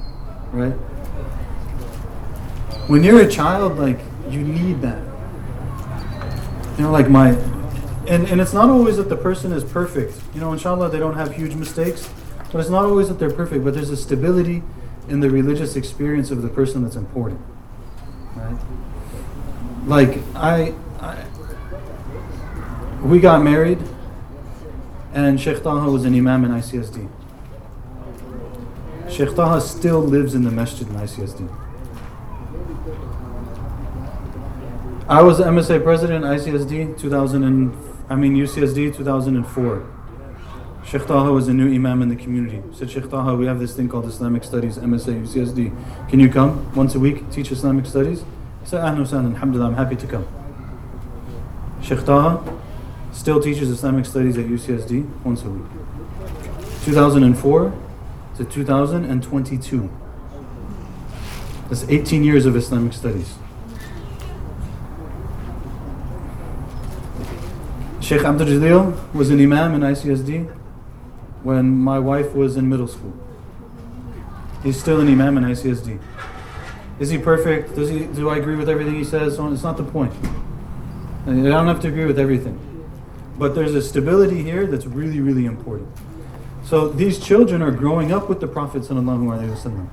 right? When you're a child, like, you need that. You know, like and it's not always that the person is perfect. You know, inshallah, they don't have huge mistakes, but it's not always that they're perfect, but there's a stability in the religious experience of the person that's important, right? Like, we got married, and Shaykh Taha was an imam in ICSD. Shaykh Taha still lives in the masjid in ICSD. I was the MSA president in ICSD UCSD 2004. Shaykh Taha was a new imam in the community. I said, Shaykh Taha, we have this thing called Islamic Studies, MSA, UCSD. Can you come once a week, teach Islamic Studies? He said, Ahlan wa sahlan, alhamdulillah, I'm happy to come. Shaykh Taha still teaches Islamic Studies at UCSD once a week. 2004 to 2022. That's 18 years of Islamic Studies. Shaykh Abdul Jalil was an imam in ICSD when my wife was in middle school. He's still an imam in ICSD. Is he perfect? Do I agree with everything he says? It's not the point. I don't have to agree with everything. But there's a stability here that's really, really important. So these children are growing up with the Prophet ﷺ.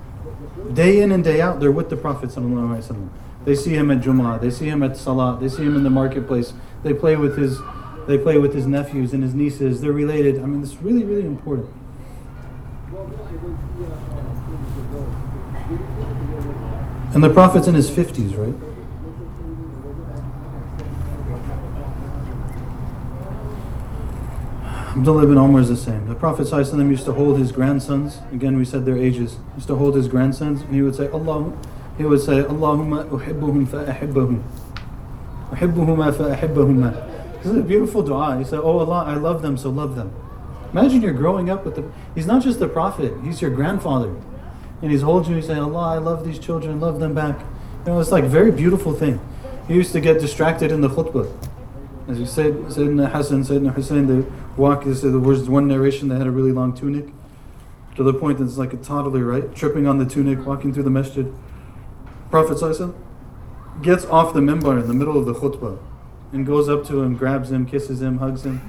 Day in and day out, they're with the Prophet ﷺ. They see him at Jum'ah, they see him at Salah, they see him in the marketplace. They play with his nephews and his nieces. They're related. I mean, it's really, really important. And the Prophet's in his 50s, right? Abdullah ibn Umar is the same. The Prophet ﷺ used to hold his grandsons. Again, we said their ages. He used to hold his grandsons, and he would say, Allahumma uhibbuhum fa'ahibbahum. Uhibbuhuma fa'ahibbahuma. This is a beautiful dua. He said, oh Allah, I love them, so love them. Imagine you're growing up with them. He's not just the Prophet, he's your grandfather. And he's holding you, he's saying, Allah, I love these children, love them back. You know, it's like a very beautiful thing. He used to get distracted in the khutbah. As you said, Sayyidina Hassan, Sayyidina Hussein, they walk, there was one narration that had a really long tunic, to the point that it's like a toddler, right? Tripping on the tunic, walking through the masjid. Prophet ﷺ gets off the minbar in the middle of the khutbah and goes up to him, grabs him, kisses him, hugs him,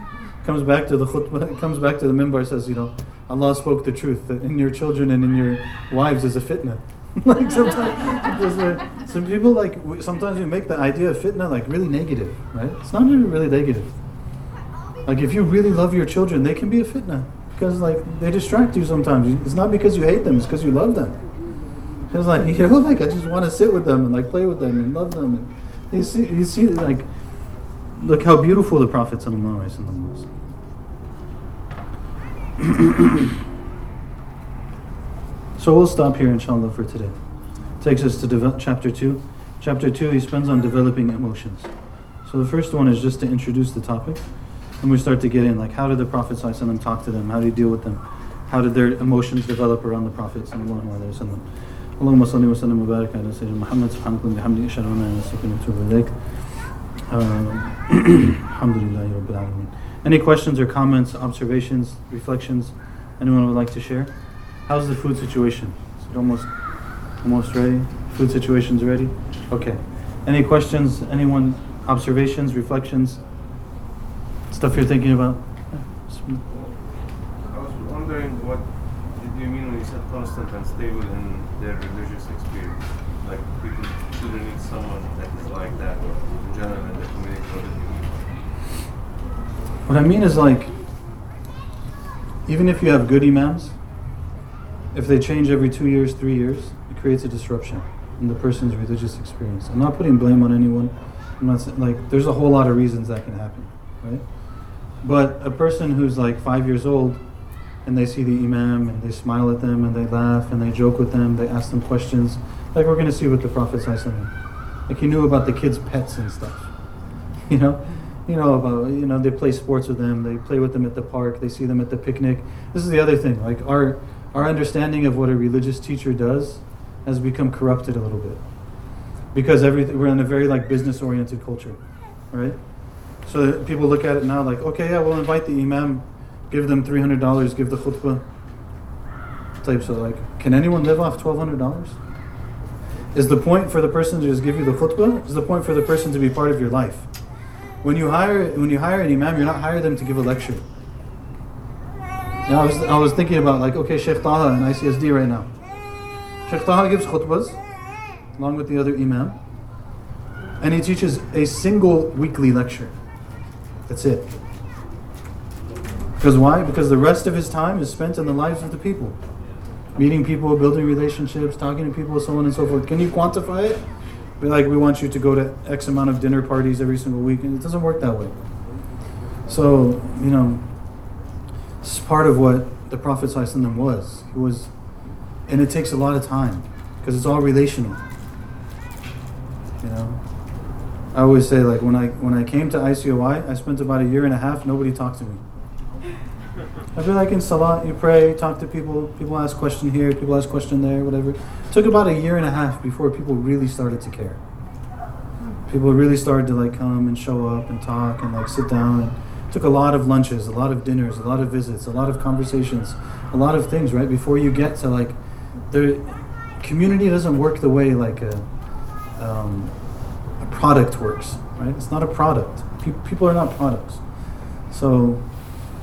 comes back to the khutbah, comes back to the minbar, says, you know, Allah spoke the truth, that in your children and in your wives is a fitna. Like sometimes, some people sometimes we make the idea of fitna like really negative, right? It's not even really negative. Like if you really love your children, they can be a fitna because like they distract you sometimes. It's not because you hate them; it's because you love them. It's like I just want to sit with them and like play with them and love them. And you see, like look how beautiful the Prophet sallallahu alaihi wasallam was. So we'll stop here, inshallah, for today. Takes us to chapter 2. Chapter 2, he spends on developing emotions. So the first one is just to introduce the topic. And we start to get in, like, how did the Prophet ﷺ talk to them? How did he deal with them? how did their emotions develop around the Prophet sallallahu alaihi wasallam. Allahumma salli wa sallam wa barik ala Sayyidina Muhammad subhanahu wa bihamdihi ashhadu an la ilaha illa anta astaghfiruka alhamdulillahi rabbil alamin. Any questions or comments, observations, reflections anyone would like to share? How's the food situation? Is it almost ready? Food situation's ready? Okay. Any questions, anyone, observations, reflections, stuff you're thinking about? I was wondering, what did you mean when you said constant and stable in their religious experience? Like, people shouldn't need someone that is like that, or in general in the community? What I mean is, like, even if you have good imams, if they change every 2 years, 3 years, it creates a disruption in the person's religious experience. I'm not putting blame on anyone. I'm not saying, like, there's a whole lot of reasons that can happen, right? But a person who's like 5 years old and they see the imam and they smile at them and they laugh and they joke with them, they ask them questions, like we're going to see with the Prophet ﷺ. Like, he knew about the kids' pets and stuff, you know? They play sports with them, they play with them at the park, they see them at the picnic. This is the other thing, like, our understanding of what a religious teacher does has become corrupted a little bit, because we're in a very, like, business-oriented culture, right? So people look at it now like, okay, yeah, we'll invite the imam, give them $300, give the khutbah. Types of, like, can anyone live off $1,200? Is the point for the person to just give you the khutbah? Is the point for the person to be part of your life? When you hire an imam, you're not hiring them to give a lecture. Now I was thinking about, like, okay, Shaykh Taha in ICSD right now. Shaykh Taha gives khutbahs along with the other imam, and he teaches a single weekly lecture. That's it. Because why? Because the rest of his time is spent in the lives of the people. Meeting people, building relationships, talking to people, so on and so forth. Can you quantify it? Be like, we want you to go to X amount of dinner parties every single week, and it doesn't work that way. So, this is part of what the Prophet ﷺ was. He was, and it takes a lot of time, because it's all relational. I always say, like, when I came to ICOI, I spent about a year and a half, nobody talked to me. I feel like in Salah, you pray, talk to people ask question here, people ask question there, whatever. It took about a year and a half before people really started to care. People really started to, like, come and show up and talk and, like, sit down. And it took a lot of lunches, a lot of dinners, a lot of visits, a lot of conversations, a lot of things, right? Before you get to, like, the community doesn't work the way, like, a product works, right? It's not a product. People are not products. So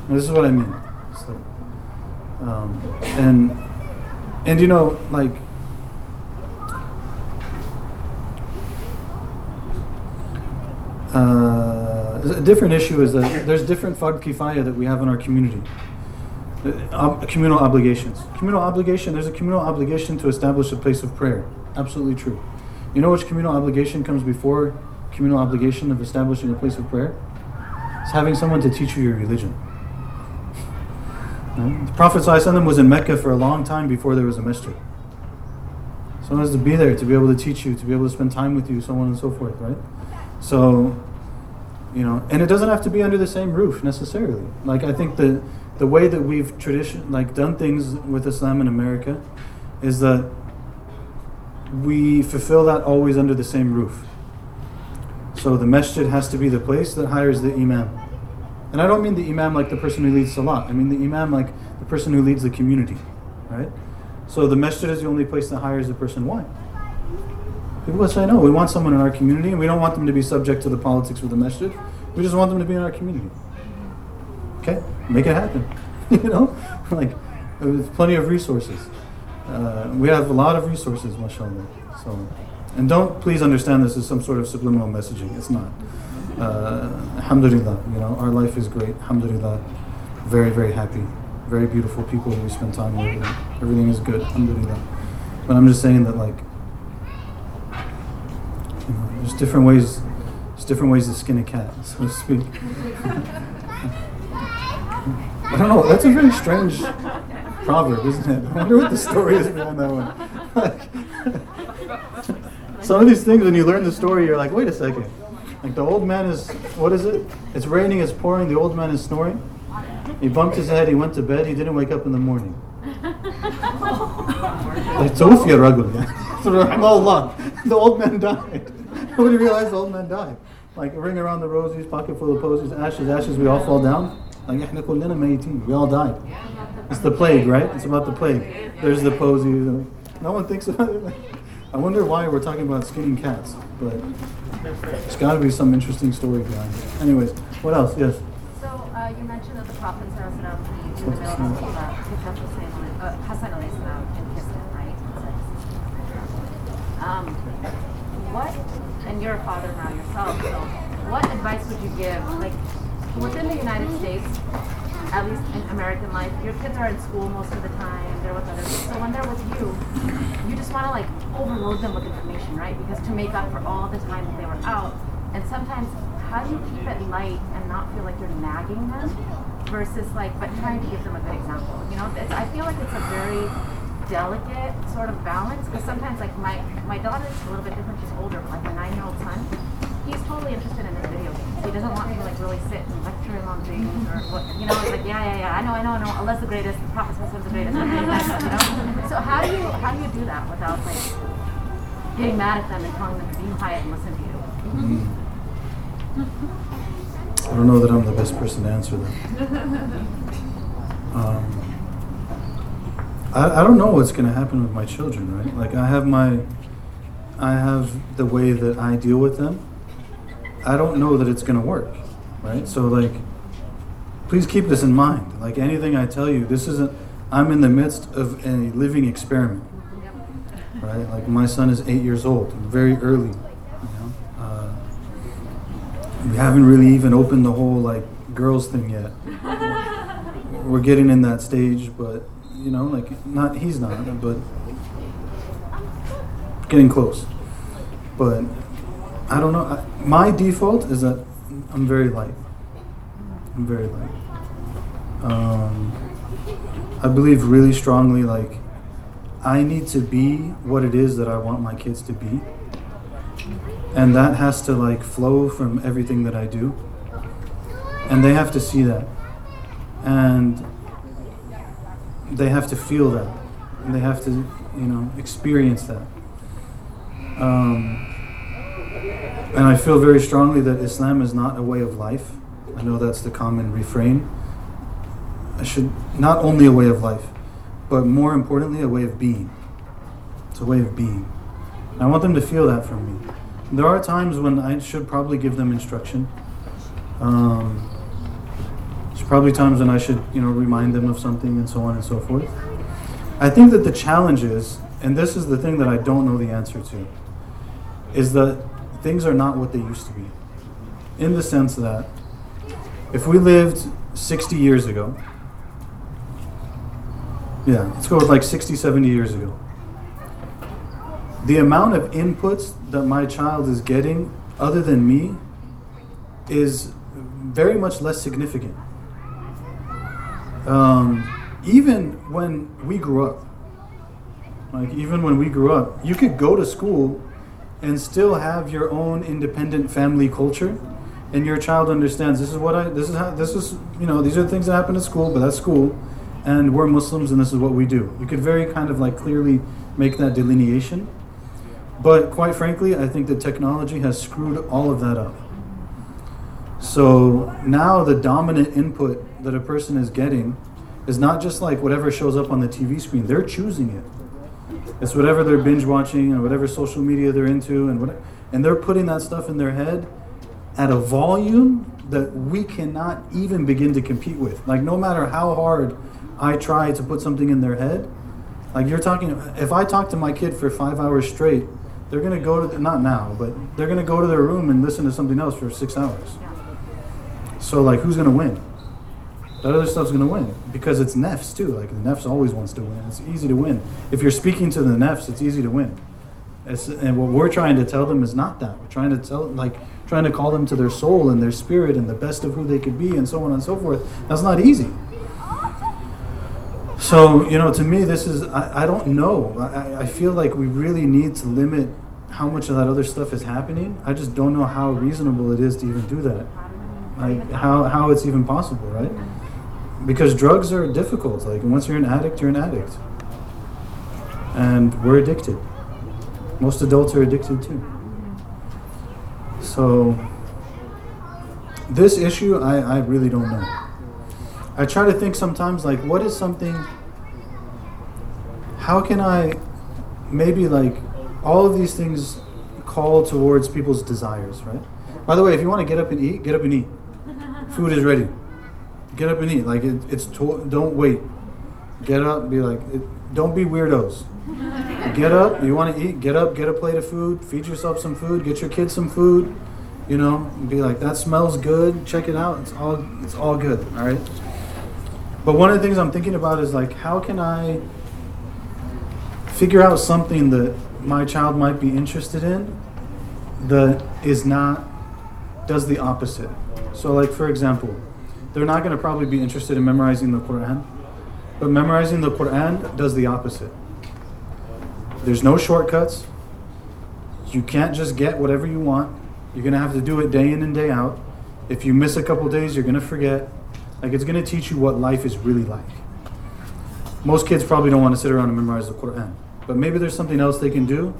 this is what I mean. So, and like, a different issue is that there's different fard kifaya that we have in our community. Communal obligations. Communal obligation, there's a communal obligation to establish a place of prayer. Absolutely true. You know which communal obligation comes before communal obligation of establishing a place of prayer? It's having someone to teach you your religion. Right? The Prophet ﷺ was in Mecca for a long time before there was a masjid. Someone has to be there to be able to teach you, to be able to spend time with you, so on and so forth, right? So, and it doesn't have to be under the same roof necessarily. Like, I think the way that we've done things with Islam in America is that we fulfill that always under the same roof. So the masjid has to be the place that hires the imam. And I don't mean the imam like the person who leads salat. I mean the imam like the person who leads the community, right? So the masjid is the only place that hires the person. Why? People would say, no, we want someone in our community, and we don't want them to be subject to the politics of the masjid. We just want them to be in our community. Okay, make it happen. Like, there's plenty of resources. We have a lot of resources, mashallah. So, and don't please understand this as some sort of subliminal messaging. It's not. Alhamdulillah, our life is great. Alhamdulillah, very, very happy. Very beautiful people that we spend time with. Everything is good. Alhamdulillah. But I'm just saying that, like, there's different ways. There's different ways to skin a cat, so to speak. I don't know. That's a very strange proverb, isn't it? I wonder what the story is behind that one. Some of these things, when you learn the story, you're like, wait a second. Like, the old man is, what is it? It's raining, it's pouring, the old man is snoring. He bumped his head, he went to bed, he didn't wake up in the morning. The old man died. Nobody realized the old man died. Like a ring around the roses, pocket full of posies, ashes, ashes, we all fall down. Like we all died. It's the plague, right? It's about the plague. There's the posies. No one thinks about it. I wonder why we're talking about skinning cats, but there's got to be some interesting story behind it. Anyways, what else? Yes? So you mentioned that the Prophet leaves in the middle of Salah, picked up Hassan alayhi salam and kissed him, right? And you're a father now yourself, so what advice would you give? Like, within the United States, at least in American life, your kids are in school most of the time, they're with other people. So when they're with you, you just want to like overload them with information, right? Because to make up for all the time that they were out. And sometimes, how do you keep it light and not feel like you're nagging them versus like, but trying to give them a good example? You know, I feel like it's a very delicate sort of balance, because sometimes like my daughter is a little bit different, she's older, but like my 9-year-old son, he's totally interested in the video games. He doesn't want me to like really sit and lecture him on things or what, you know, it's like I know, Allah's the greatest, the Prophet is the greatest, you know. So how do you do that without like getting mad at them and telling them to be quiet and listen to you? I don't know that I'm the best person to answer that. I don't know what's going to happen with my children, right? Like I have the way that I deal with them. I don't know that it's going to work, right? So like, please keep this in mind. Like anything I tell you, I'm in the midst of a living experiment, right? Like my son is 8 years old, very early. We haven't really even opened the whole like girls thing yet. We're getting in that stage, but you know, like he's not, but getting close. But I don't know. My default is that I'm very light. I believe really strongly like I need to be what it is that I want my kids to be. And that has to like flow from everything that I do, and they have to see that, and they have to feel that, and they have to, you know, experience that. And I feel very strongly that Islam is not a way of life. I know that's the common refrain. I should not only a way of life, but more importantly, a way of being. It's a way of being. And I want them to feel that from me. There are times when I should probably give them instruction. There's probably times when I should, you know, remind them of something and so on and so forth. I think that the challenge is, and this is the thing that I don't know the answer to, is that things are not what they used to be. In the sense that if we lived 60 years ago, let's go with like 60, 70 years ago, the amount of inputs that my child is getting other than me is very much less significant. Even when we grew up, you could go to school and still have your own independent family culture, and your child understands these are the things that happen at school, but that's school, and we're Muslims and this is what we do. You could very kind of like clearly make that delineation. But quite frankly, I think that technology has screwed all of that up. So now the dominant input that a person is getting is not just like whatever shows up on the TV screen. They're choosing it. It's whatever they're binge watching and whatever social media they're into, and they're putting that stuff in their head at a volume that we cannot even begin to compete with. Like no matter how hard I try to put something in their head, like you're talking, if I talk to my kid for 5 hours straight, they're going to go to, not now, but they're going to go to their room and listen to something else for 6 hours. So like, who's going to win? That other stuff's going to win because it's nefs too. Like the nefs always wants to win. It's easy to win. If you're speaking to the nefs, it's easy to win. And what we're trying to tell them is not that. We're trying to call them to their soul and their spirit and the best of who they could be and so on and so forth. That's not easy. So, you know, to me, this is, I don't know. I feel like we really need to limit how much of that other stuff is happening. I just don't know how reasonable it is to even do that. How it's even possible, right? Because drugs are difficult. Like, once you're an addict, you're an addict. And we're addicted. Most adults are addicted too. So, this issue, I really don't know. I try to think sometimes, like, what is something... How can I maybe, like, all of these things call towards people's desires, right? By the way, if you want to get up and eat, get up and eat. Food is ready. Get up and eat. Like, don't wait. Get up, be like... Don't be weirdos. Get up, you want to eat, get up, get a plate of food, feed yourself some food, get your kids some food, you know, and be like, that smells good, check it out, it's all good, all right? But one of the things I'm thinking about is, like, how can I figure out something that my child might be interested in that does the opposite. So, like, for example, they're not going to probably be interested in memorizing the Quran, but memorizing the Quran does the opposite. There's no shortcuts. You can't just get whatever you want. You're going to have to do it day in and day out. If you miss a couple days, you're going to forget. Like, it's going to teach you what life is really like. Most kids probably don't want to sit around and memorize the Quran. But maybe there's something else they can do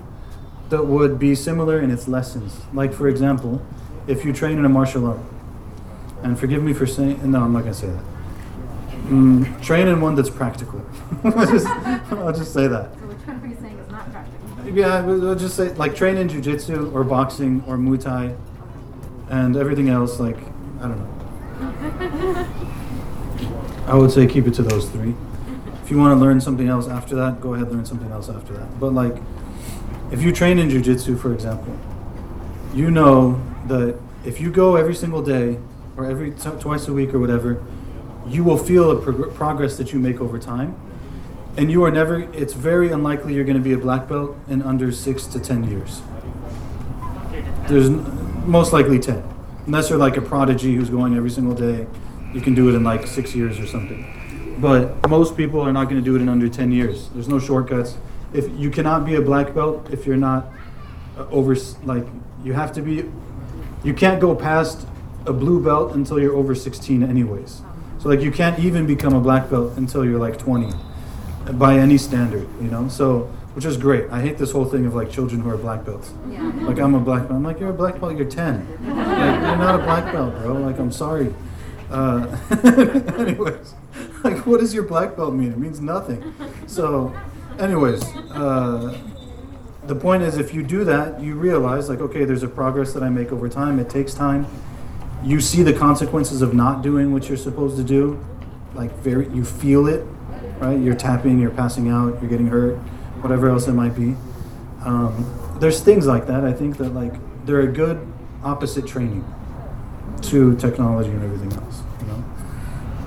that would be similar in its lessons. Like, for example, if you train in a martial art. And forgive me for saying... No, I'm not going to say that. Train in one that's practical. I'll just say that. So which one are you saying is not practical? Yeah, I'll just say, like, train in jiu-jitsu or boxing or Muay Thai and everything else, like, I don't know. I would say keep it to those three. If you want to learn something else after that, go ahead, learn something else after that. But, like, if you train in jiu-jitsu, for example, you know that if you go every single day or every twice a week or whatever, you will feel the progress that you make over time. And you are never, it's very unlikely you're going to be a black belt in under 6 to 10 years. There's most likely 10. Unless you're like a prodigy who's going every single day, you can do it in like 6 years or something. But most people are not going to do it in under 10 years. There's no shortcuts. If you cannot be a black belt if you're not over, like, you have to be, you can't go past a blue belt until you're over 16 anyways. So, like, you can't even become a black belt until you're, like, 20 by any standard, you know? So, which is great. I hate this whole thing of, like, children who are black belts. Yeah. Like, I'm a black belt. I'm like, you're a black belt, you're 10. Like, you're not a black belt, bro. Like, I'm sorry. Anyways, like, what does your black belt mean? It means nothing. So, anyways, the point is, if you do that, you realize, like, okay, there's a progress that I make over time. It takes time. You see the consequences of not doing what you're supposed to do, like, you feel it, right? You're tapping, you're passing out, you're getting hurt, whatever else it might be. There's things like that, I think, that, like, they're a good opposite training to technology and everything else, you know?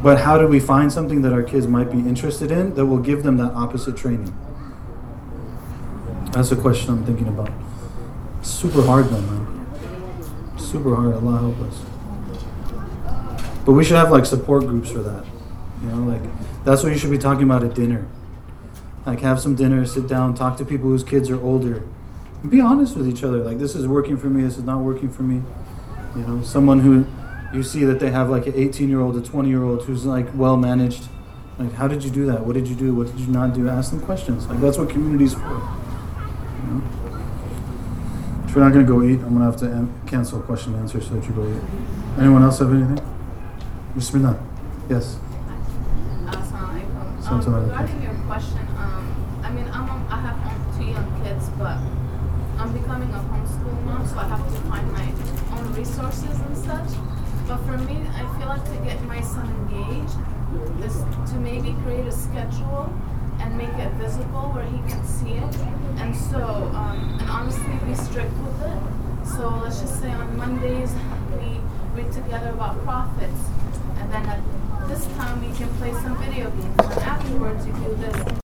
But how do we find something that our kids might be interested in that will give them that opposite training? That's a question I'm thinking about. It's super hard, though, man. Super hard, Allah help us. But we should have, like, support groups for that. You know, like, that's what you should be talking about at dinner. Like, have some dinner, sit down, talk to people whose kids are older. And be honest with each other. Like, this is working for me, this is not working for me. You know, someone who you see that they have, like, an 18-year-old, a 20-year-old who's, like, well-managed. Like, how did you do that? What did you do? What did you not do? Ask them questions. Like, that's what community's for. You know? If we're not going to go eat, I'm going to have to cancel question and answer so that you go eat. Anyone else have anything? Bismillah. Yes. Regarding your question, I have 2 young kids, but I'm becoming a homeschool mom, so I have to find my own resources and such. But for me, I feel like to get my son engaged is to maybe create a schedule and make it visible where he can see it. And so, and honestly, be strict with it. So let's just say on Mondays, we read together about prophets. And then at this time, we can play some video games. And afterwards, you do this.